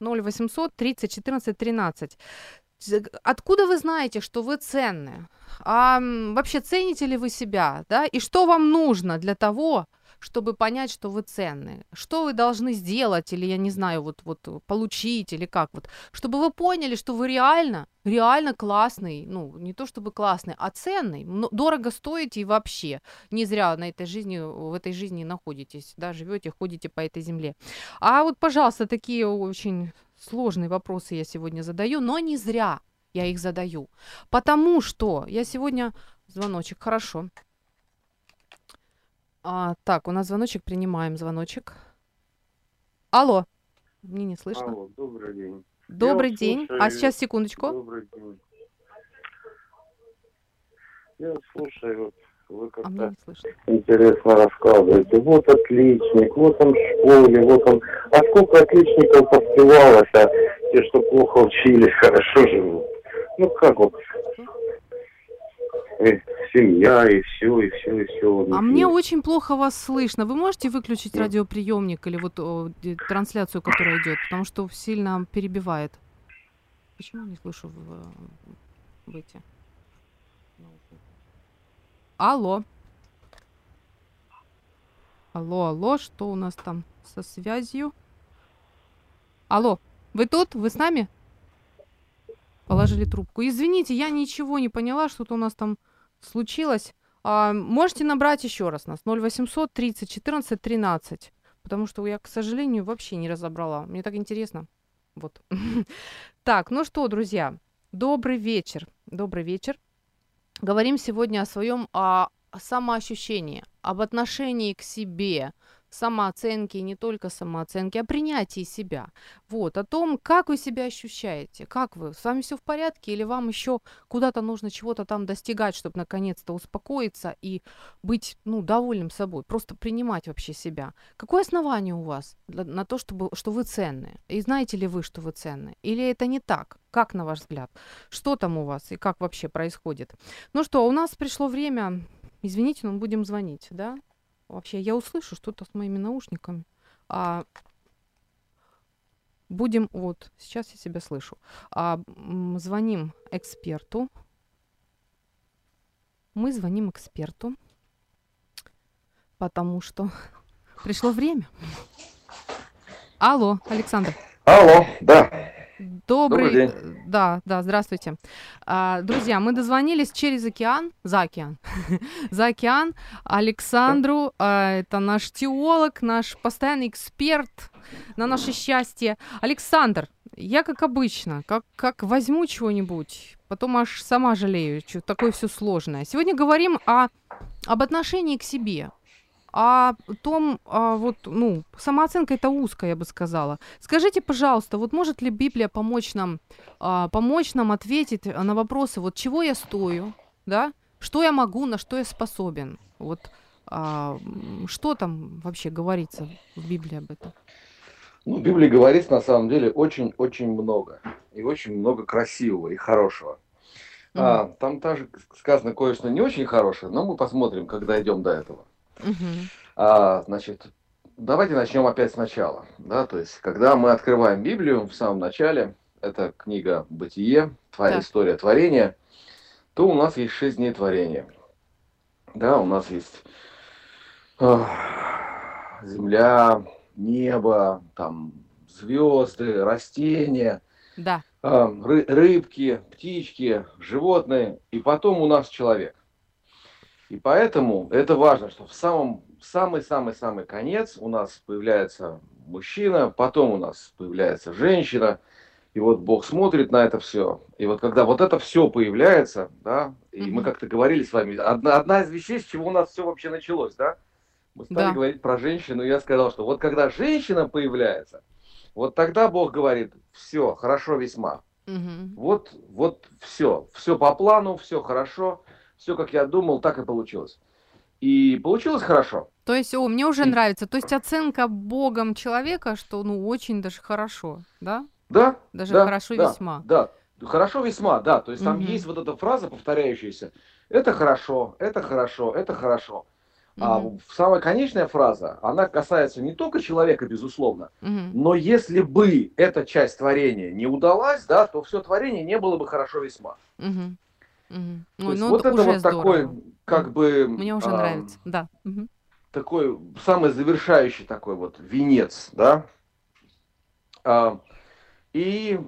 ноль восемьсот тридцать четырнадцать тринадцать. Откуда вы знаете, что вы ценны? А вообще цените ли вы себя, да? И что вам нужно для того, чтобы понять, что вы ценны? Что вы должны сделать или, я не знаю, вот, вот получить или как вот? Чтобы вы поняли, что вы реально, реально классный, ну, не то чтобы классный, а ценный, но дорого стоите и вообще не зря на этой жизни, в этой жизни находитесь, да, живете, ходите по этой земле. А вот, пожалуйста, такие очень сложные вопросы я сегодня задаю, но не зря я их задаю, потому что я сегодня... Звоночек, хорошо. А, так, у нас звоночек, принимаем звоночек. Алло, мне не слышно. Алло, добрый день. Добрый день. Слушаю... А сейчас, секундочку. Добрый день. Я слушаю, вы как-то а интересно рассказываете. Вот отличник, вот он в школе, вот он. А сколько отличников поспевалось, а те, что плохо учились, хорошо живут. Ну как вот? Семья, и все, и все, и все. А мне очень плохо вас слышно. Вы можете выключить радиоприемник или вот о, трансляцию, которая идет, потому что сильно перебивает. Почему не слышу в эти? Алло. Алло, алло, что у нас там со связью? Алло, вы тут? Вы с нами? Положили трубку. Извините, я ничего не поняла, что-то у нас там случилось. А, можете набрать еще раз нас ноль восемьсот тридцать четырнадцать тринадцать, потому что я, к сожалению, вообще не разобрала. Мне так интересно. Вот. Так, ну что, друзья, добрый вечер. Добрый вечер. Говорим сегодня о своем о самоощущении, об отношении к себе, самооценки, и не только самооценки, а принятии себя. Вот, о том, как вы себя ощущаете, как вы, с вами все в порядке или вам еще куда-то нужно чего-то там достигать, чтобы наконец-то успокоиться и быть, ну, довольным собой, просто принимать вообще себя. Какое основание у вас на то, чтобы, что вы ценны? И знаете ли вы, что вы ценны? Или это не так? Как, на ваш взгляд? Что там у вас и как вообще происходит? Ну что, у нас пришло время, извините, но мы будем звонить, да? Вообще, я услышу что-то с моими наушниками. А, будем, вот, сейчас я себя слышу. А, звоним эксперту. Мы звоним эксперту, потому что пришло время. Алло, Александр. Алло, да. Добрый, Добрый день. Да, да, здравствуйте. А, друзья, мы дозвонились через океан, за океан, за океан Александру, а, это наш теолог, наш постоянный эксперт на наше счастье. Александр, я как обычно, как, как возьму чего-нибудь, потом аж сама жалею, что такое все сложное. Сегодня говорим о, об отношении к себе. А том, а вот, ну, самооценка это узкая, я бы сказала. Скажите, пожалуйста, вот может ли Библия помочь нам, а, помочь нам ответить на вопросы, вот чего я стою, да, что я могу, на что я способен, вот, а, что там вообще говорится в Библии об этом? Ну, в Библии говорится, на самом деле, очень-очень много, и очень много красивого и хорошего. Mm-hmm. а, там также сказано кое-что не очень хорошее, но мы посмотрим, когда идем до этого. Uh-huh. А, значит, давайте начнем опять сначала, да, то есть, когда мы открываем Библию в самом начале, это книга «Бытие», твоя история творения, то у нас есть шесть дней творения, да, у нас есть э, земля, небо, там звезды, растения, да. э, ры- рыбки, птички, животные, и потом у нас человек. И поэтому это важно, что в самом, самый-самый-самый конец у нас появляется мужчина, потом у нас появляется женщина, и вот Бог смотрит на это все. И вот когда вот это все появляется, да, и mm-hmm. мы как-то говорили с вами, одна, одна из вещей, с чего у нас все вообще началось, да? Мы стали да. говорить про женщину, и я сказал, что вот когда женщина появляется, вот тогда Бог говорит, все, хорошо весьма. Mm-hmm. Вот, вот все, все по плану, все хорошо. Все, как я думал, так и получилось. И получилось хорошо. То есть, о, мне уже нравится. То есть, оценка Богом человека, что, ну, очень даже хорошо, да? Да. Даже да, хорошо да, весьма. Да, хорошо весьма, да. То есть, там угу. есть вот эта фраза повторяющаяся. Это хорошо, это хорошо, это хорошо. Mm-hmm. А самая конечная фраза, она касается не только человека, безусловно, mm-hmm. но если бы эта часть творения не удалась, да, то все творение не было бы хорошо весьма. Mm-hmm. Mm-hmm. То ну, есть ну, вот это вот здорово. Такой, как mm-hmm. бы... Мне уже а, нравится, да. Mm-hmm. Такой самый завершающий такой вот венец, да. А, и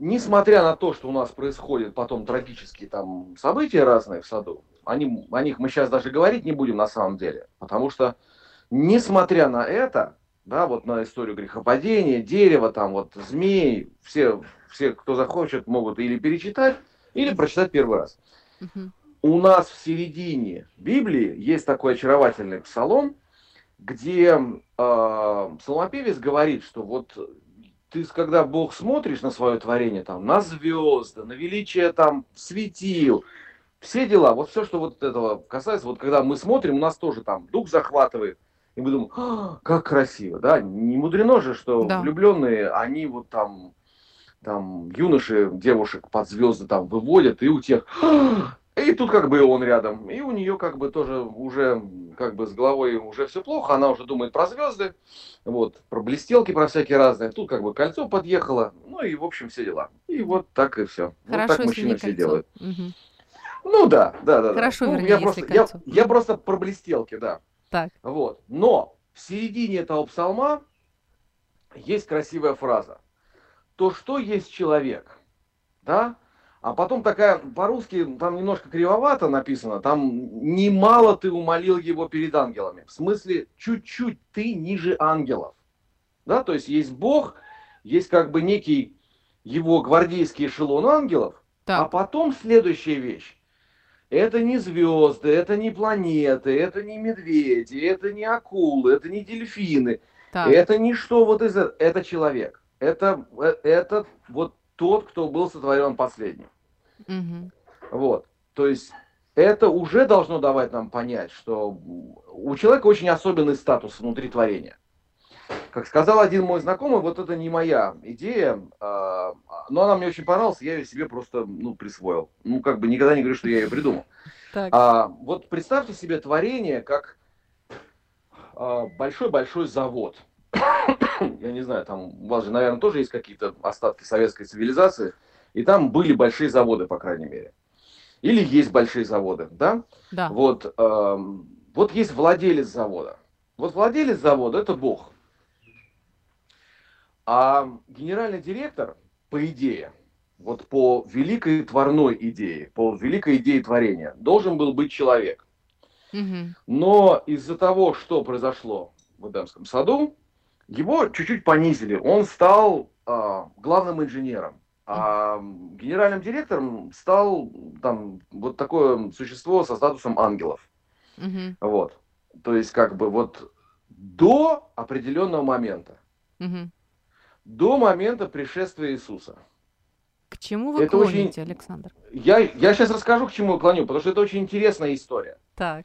несмотря на то, что у нас происходят потом трагические там события разные в саду, Они, о них мы сейчас даже говорить не будем на самом деле, потому что, несмотря на это, да, вот на историю грехопадения, дерева, там, вот, змей, все, все, кто захочет, могут или перечитать, или прочитать первый раз. Uh-huh. У нас в середине Библии есть такой очаровательный псалом, где э, псалмопевец говорит, что вот ты, когда Бог смотришь на свое творение, там, на звезды, на величие там, светил, все дела, вот все, что вот этого касается, вот когда мы смотрим, у нас тоже там дух захватывает, и мы думаем, а, как красиво, да, не мудрено же, что да. влюбленные, они вот там, там, юноши, девушек под звезды там выводят, и у тех, а, и тут как бы он рядом, и у нее как бы тоже уже, как бы с головой уже все плохо, она уже думает про звезды, вот, про блестелки, про всякие разные, тут как бы кольцо подъехало, ну и в общем все дела, и вот так и все, хорошо, вот так мужчины все делают. Угу. Ну да, да, да. Хорошо, да. Ну, вернее, я, просто, я, я просто про блестелки, да. Так. Вот. Но в середине этого псалма есть красивая фраза. То, что есть человек, да? А потом такая, по-русски, там немножко кривовато написано, там немало ты умолил его перед ангелами. В смысле, чуть-чуть ты ниже ангелов. Да, то есть есть Бог, есть как бы некий его гвардейский эшелон ангелов, так. А потом следующая вещь. Это не звезды, это не планеты, это не медведи, это не акулы, это не дельфины, так. это не что вот из этого, это человек. Это, это вот тот, кто был сотворен последним. Угу. Вот. То есть это уже должно давать нам понять, что у человека очень особенный статус внутри творения. Как сказал один мой знакомый, вот это не моя идея, э, но она мне очень понравилась, я ее себе просто ну, присвоил. Ну, как бы никогда не говорю, что я ее придумал. А, вот представьте себе творение как большой-большой э, завод. Я не знаю, там у вас же, наверное, тоже есть какие-то остатки советской цивилизации, и там были большие заводы, по крайней мере. Или есть большие заводы, да? Да. Вот, э, вот есть владелец завода. Вот владелец завода – это Бог. А генеральный директор, по идее, вот по великой творной идее, по великой идее творения, должен был быть человек. Угу. Но из-за того, что произошло в Эдемском саду, его чуть-чуть понизили. Он стал э, главным инженером, а генеральным директором стал там, вот такое существо со статусом ангелов. Угу. Вот. То есть как бы вот до определенного момента. Угу. До момента пришествия Иисуса. К чему вы это клоните, очень... Александр? Я, я сейчас расскажу, к чему я клоню, потому что это очень интересная история. Так.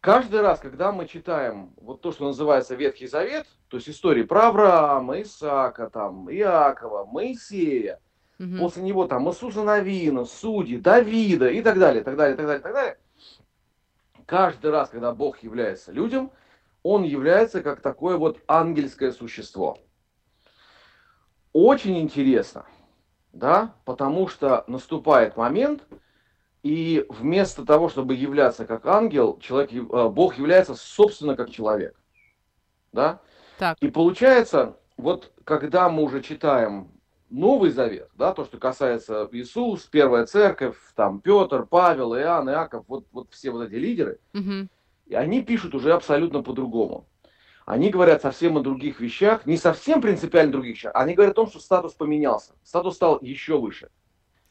Каждый раз, когда мы читаем вот то, что называется Ветхий Завет, то есть истории про Авраама, Исаака, там, Иакова, Моисея, угу. после него там Иисуса Навина, Судьи, Давида и так далее, так далее, так далее, так далее. Каждый раз, когда Бог является людям, Он является как такое вот ангельское существо. Очень интересно, да, потому что наступает момент, и вместо того, чтобы являться как ангел, человек, Бог является, собственно, как человек. Да? Так. И получается, вот когда мы уже читаем Новый Завет, да, то, что касается Иисус, Первая Церковь, там Петр, Павел, Иоанн, Иаков, вот, вот все вот эти лидеры, угу. и они пишут уже абсолютно по-другому. Они говорят совсем о других вещах, не совсем принципиально других вещах, они говорят о том, что статус поменялся, статус стал еще выше.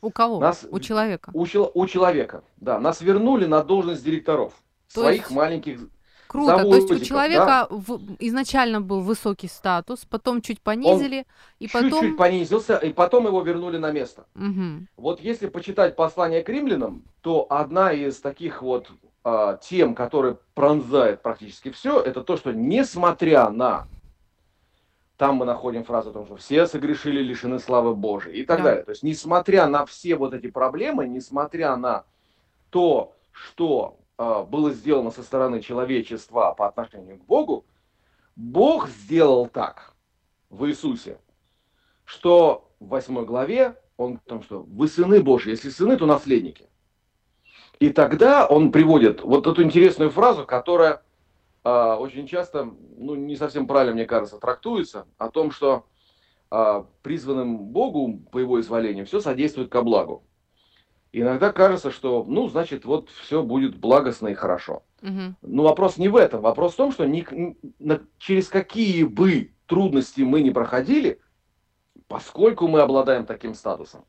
У кого? Нас, у человека? У, у человека, да. Нас вернули на должность директоров, то своих есть... маленьких круто, заводиков, то есть у человека да? в... изначально был высокий статус, потом чуть понизили, он и чуть-чуть потом... чуть-чуть понизился, и потом его вернули на место. Угу. Вот если почитать послание к римлянам, то одна из таких вот... тем, которые пронзает практически все, это то, что несмотря на... Там мы находим фразу о том, что все согрешили, лишены славы Божией и так да. далее. То есть, несмотря на все вот эти проблемы, несмотря на то, что э, было сделано со стороны человечества по отношению к Богу, Бог сделал так в Иисусе, что в восьмой главе он говорит о том, что вы сыны Божьи, если сыны, то наследники. И тогда он приводит вот эту интересную фразу, которая э, очень часто, ну, не совсем правильно, мне кажется, трактуется, о том, что э, призванным Богу по его изволению все содействует ко благу. Иногда кажется, что, ну, значит, вот все будет благостно и хорошо. Угу. Но вопрос не в этом. Вопрос в том, что ни, на, через какие бы трудности мы не проходили, поскольку мы обладаем таким статусом,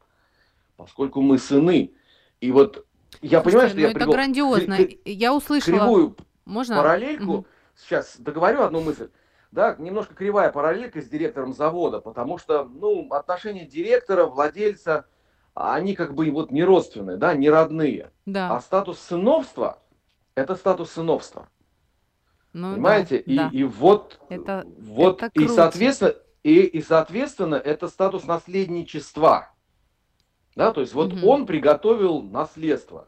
поскольку мы сыны. И вот я понимаю, что ну я это привел грандиозно. К, к, я услышала кривую Можно? параллельку. Угу. Сейчас договорю одну мысль. Да, немножко кривая параллелька с директором завода, потому что, ну, отношения директора, владельца... они как бы вот не родственные, да, не родные. Да. А статус сыновства – это статус сыновства. Ну, понимаете? Да, и, да. и вот, это, вот это и, соответственно, и, и, соответственно, это статус наследничества. Да, то есть вот угу. он приготовил наследство.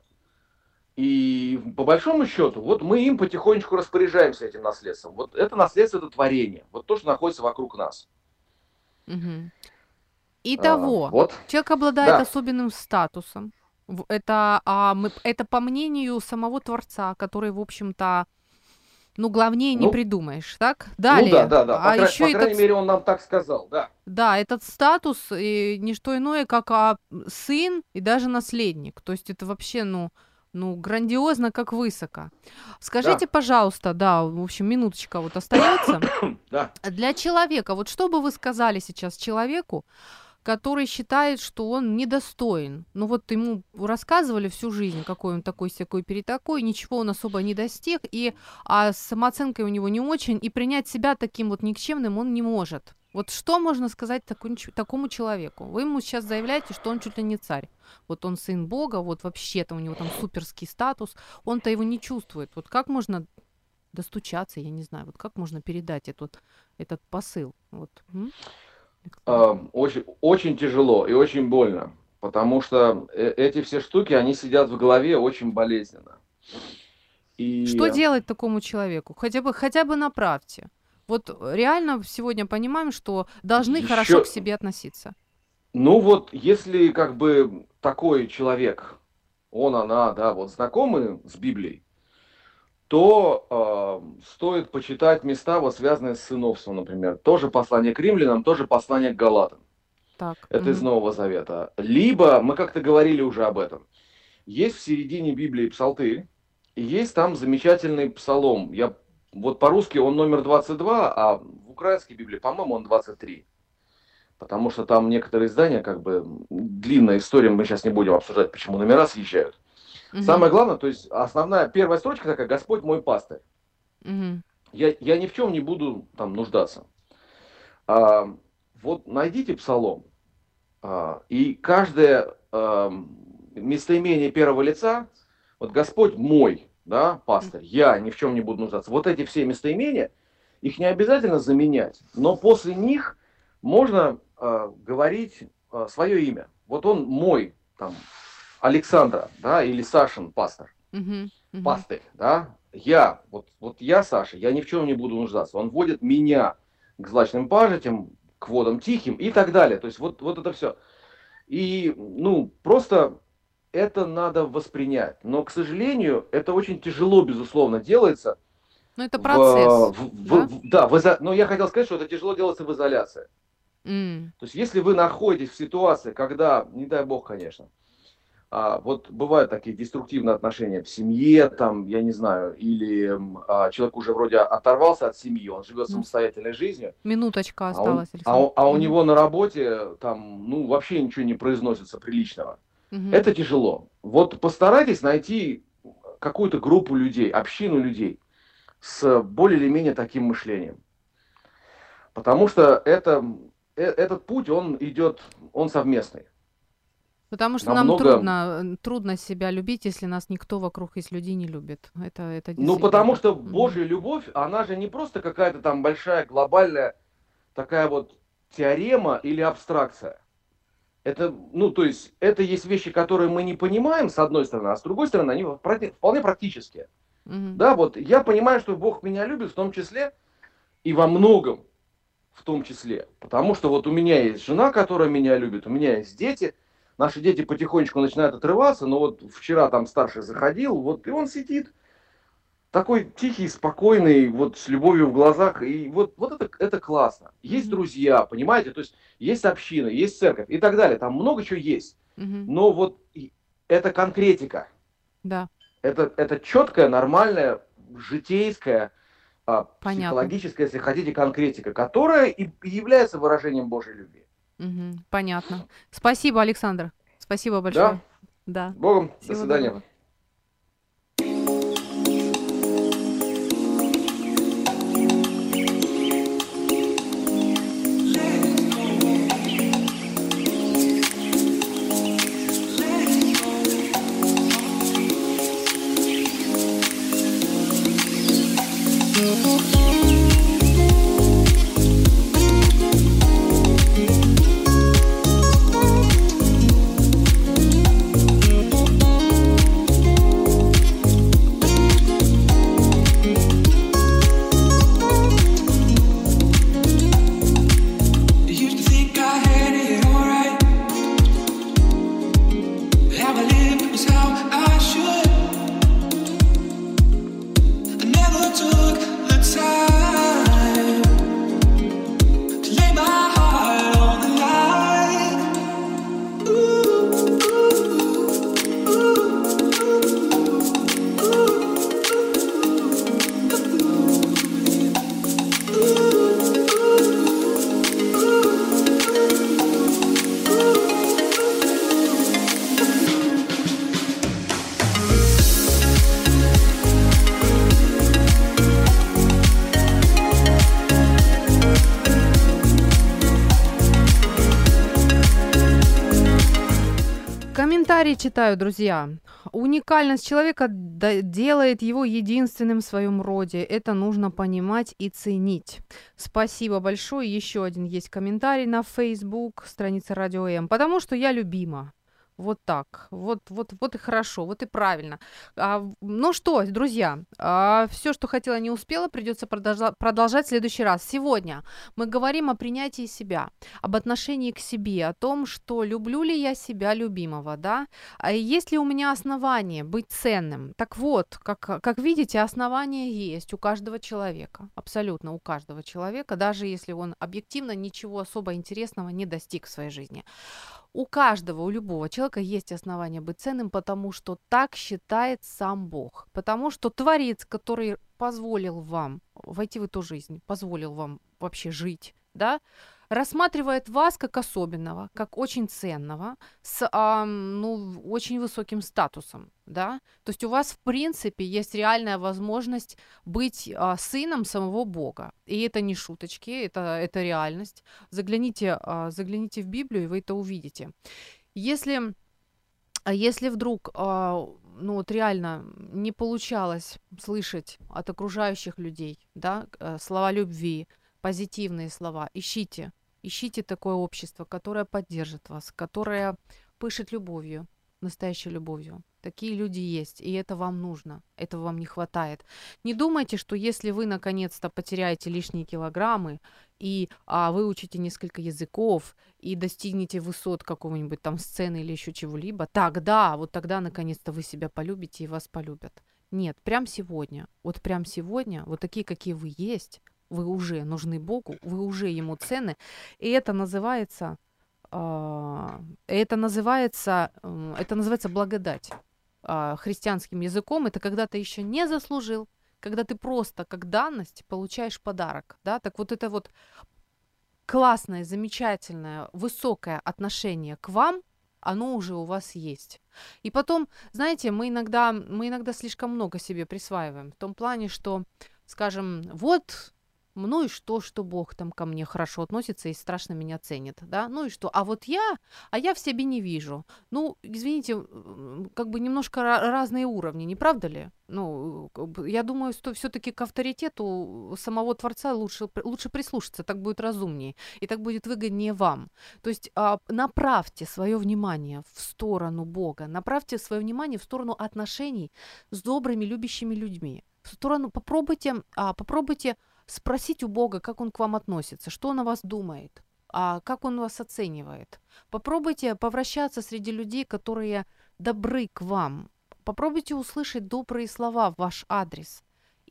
И по большому счету, вот мы им потихонечку распоряжаемся этим наследством. Вот это наследство – это творение. Вот то, что находится вокруг нас. Угу. Итого, а, вот. человек обладает да. особенным статусом. Это, а, мы, это по мнению самого Творца, который, в общем-то, ну, главнее ну, не придумаешь, так? Далее. Ну да, да, да. По, а кра- еще по крайней этот... мере, он нам так сказал, да. Да, этот статус и не что иное, как а, сын и даже наследник. То есть это вообще, ну, ну грандиозно, как высоко. Скажите, да. пожалуйста, да, в общем, минуточка вот остается. Да. Для человека, вот что бы вы сказали сейчас человеку, который считает, что он недостоин. Ну вот ему рассказывали всю жизнь, какой он такой, всякой, перетакой, ничего он особо не достиг, и а с самооценкой у него не очень, и принять себя таким вот никчемным он не может. Вот что можно сказать такому, такому человеку? Вы ему сейчас заявляете, что он чуть ли не царь. Вот он сын Бога, вот вообще-то у него там суперский статус, он-то его не чувствует. Вот как можно достучаться, я не знаю, вот как можно передать этот, этот посыл? Вот. Очень, очень тяжело и очень больно, потому что эти все штуки, они сидят в голове очень болезненно. И... Что делать такому человеку? Хотя бы, хотя бы направьте. Вот реально сегодня понимаем, что должны Еще... хорошо к себе относиться. Ну вот, если как бы такой человек, он, она, да, вот знакомы с Библией, то э, стоит почитать места, вот, связанные с сыновством, например. Тоже послание к римлянам, тоже послание к галатам. Так. Это угу. из Нового Завета. Либо, мы как-то говорили уже об этом, есть в середине Библии псалтырь, и есть там замечательный псалом. Я, вот по-русски он номер двадцать два, а в украинской Библии, по-моему, он двадцать три. Потому что там некоторые издания, как бы, длинная история, мы сейчас не будем обсуждать, почему номера съезжают. Самое главное, то есть основная, первая строчка такая: «Господь мой пастырь». Угу. Я, я ни в чем не буду там нуждаться. А, вот найдите псалом, а, и каждое а, местоимение первого лица, вот «Господь мой», да, пастырь, я ни в чем не буду нуждаться. Вот эти все местоимения, их не обязательно заменять, но после них можно а, говорить а, свое имя. Вот он мой, там, Александра, да, или Сашин пастор, uh-huh, uh-huh. пастырь, да, я, вот, вот я Саша, я ни в чем не буду нуждаться, он водит меня к злачным пажитям, к водам тихим и так далее, то есть вот, вот это все. И, ну, просто это надо воспринять, но, к сожалению, это очень тяжело, безусловно, делается. Но это процесс, в, да? В, в, да, в изо... но я хотел сказать, что это тяжело делается в изоляции. Mm. То есть если вы находитесь в ситуации, когда, не дай бог, конечно, А, вот бывают такие деструктивные отношения в семье, там, я не знаю, или а, человек уже вроде оторвался от семьи, он живет самостоятельной жизнью. Минуточка осталась, а он, Александр. А, а у него на работе там, ну, вообще ничего не произносится приличного. Угу. Это тяжело. Вот постарайтесь найти какую-то группу людей, общину людей с более или менее таким мышлением. Потому что это, э, этот путь, он идет, он совместный. Потому что Намного... нам трудно, трудно себя любить, если нас никто вокруг из людей не любит. Это, это ну, потому что Божья mm-hmm. любовь, она же не просто какая-то там большая, глобальная такая вот теорема или абстракция. Это, ну, то есть, это есть вещи, которые мы не понимаем, с одной стороны, а с другой стороны, они вполне практические. Mm-hmm. Да, вот я понимаю, что Бог меня любит, в том числе и во многом, в том числе. Потому что вот у меня есть жена, которая меня любит, у меня есть дети. Наши дети потихонечку начинают отрываться, но вот вчера там старший заходил, вот и он сидит, такой тихий, спокойный, вот с любовью в глазах. И вот, вот это, это классно. Есть друзья, понимаете, то есть есть община, есть церковь и так далее. Там много чего есть. Mm-hmm. Но вот это конкретика. Да. Это, это четкая, нормальная, житейская, понятно, психологическая, если хотите, конкретика, которая и является выражением Божьей любви. Угу, понятно. Спасибо, Александр. Спасибо большое. Да. Да. Богом. Всего до свидания. Доброго. Читаю, друзья. Уникальность человека делает его единственным в своем роде. Это нужно понимать и ценить. Спасибо большое. Еще один есть комментарий на Facebook, страница Радио М. Потому что я любима. Вот так. Вот, вот, вот и хорошо, вот и правильно. А, ну что, друзья, а, все, что хотела, не успела, придется продолжать, продолжать в следующий раз. Сегодня мы говорим о принятии себя, об отношении к себе, о том, что люблю ли я себя, любимого, да? А есть ли у меня основания быть ценным? Так вот, как, как видите, основания есть у каждого человека, абсолютно у каждого человека, даже если он объективно ничего особо интересного не достиг в своей жизни. У каждого, у любого человека есть основания быть ценным, потому что так считает сам Бог. Потому что Творец, который позволил вам войти в эту жизнь, позволил вам вообще жить, да, рассматривает вас как особенного, как очень ценного, с а, ну, очень высоким статусом. Да? То есть у вас, в принципе, есть реальная возможность быть а, сыном самого Бога. И это не шуточки, это, это реальность. Загляните, а, загляните в Библию, и вы это увидите. Если, если вдруг а, ну, вот реально не получалось слышать от окружающих людей, да, слова любви, позитивные слова, ищите, ищите такое общество, которое поддержит вас, которое пышет любовью, настоящей любовью. Такие люди есть, и это вам нужно, этого вам не хватает. Не думайте, что если вы наконец-то потеряете лишние килограммы и а, выучите несколько языков и достигнете высот какого-нибудь там сцены или еще чего-либо, тогда, вот тогда наконец-то вы себя полюбите и вас полюбят. Нет, прям сегодня, вот прям сегодня, вот такие, какие вы есть, вы уже нужны Богу, вы уже Ему ценны. И это называется, э, это называется, э, это называется благодать э, христианским языком. Это когда ты еще не заслужил, когда ты просто как данность получаешь подарок. Да? Так вот это вот классное, замечательное, высокое отношение к вам, оно уже у вас есть. И потом, знаете, мы иногда, мы иногда слишком много себе присваиваем в том плане, что, скажем, вот... ну и что, что Бог там ко мне хорошо относится и страшно меня ценит, да, ну и что, а вот я, а я в себе не вижу, ну, извините, как бы немножко разные уровни, не правда ли? Ну, я думаю, что все-таки к авторитету самого Творца лучше, лучше прислушаться, так будет разумнее, и так будет выгоднее вам. То есть направьте свое внимание в сторону Бога, направьте свое внимание в сторону отношений с добрыми, любящими людьми, в сторону попробуйте, попробуйте спросить у Бога, как Он к вам относится, что Он о вас думает, как Он вас оценивает. Попробуйте повращаться среди людей, которые добры к вам. Попробуйте услышать добрые слова в ваш адрес.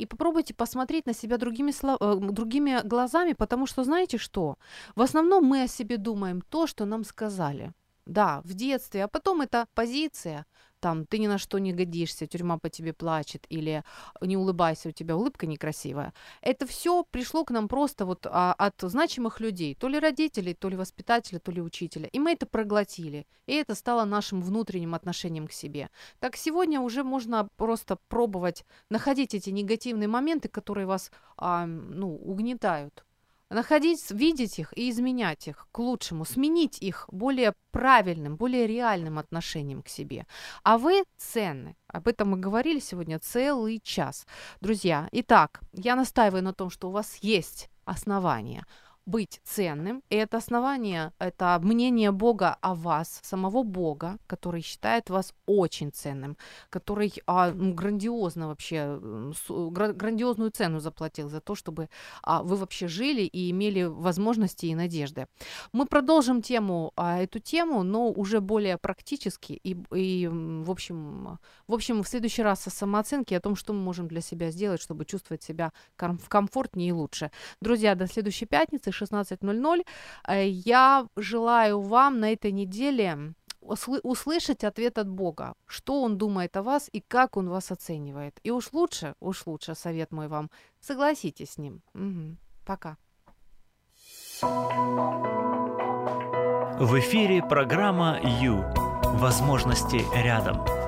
И попробуйте посмотреть на себя другими, слов... другими глазами, потому что, знаете что, в основном мы о себе думаем то, что нам сказали. Да, в детстве, а потом это позиция, там, ты ни на что не годишься, тюрьма по тебе плачет, или не улыбайся, у тебя улыбка некрасивая. Это все пришло к нам просто вот от значимых людей, то ли родителей, то ли воспитателя, то ли учителя. И мы это проглотили, и это стало нашим внутренним отношением к себе. Так сегодня уже можно просто пробовать находить эти негативные моменты, которые вас, ну, угнетают. Находить, видеть их и изменять их к лучшему, сменить их более правильным, более реальным отношением к себе. А вы ценны. Об этом мы говорили сегодня целый час. Друзья, итак, я настаиваю на том, что у вас есть основания быть ценным. И это основание, это мнение Бога о вас, самого Бога, который считает вас очень ценным, который а, ну, грандиозно вообще, су, грандиозную цену заплатил за то, чтобы а, вы вообще жили и имели возможности и надежды. Мы продолжим тему, а, эту тему, но уже более практически и, и в общем, в общем, в следующий раз о самооценке, о том, что мы можем для себя сделать, чтобы чувствовать себя комфортнее и лучше. Друзья, до следующей пятницы, шестнадцать ноль ноль. Я желаю вам на этой неделе услышать ответ от Бога, что Он думает о вас и как Он вас оценивает. И уж лучше, уж лучше, совет мой вам, согласитесь с Ним. Угу. Пока. В эфире программа «Ю». Возможности рядом.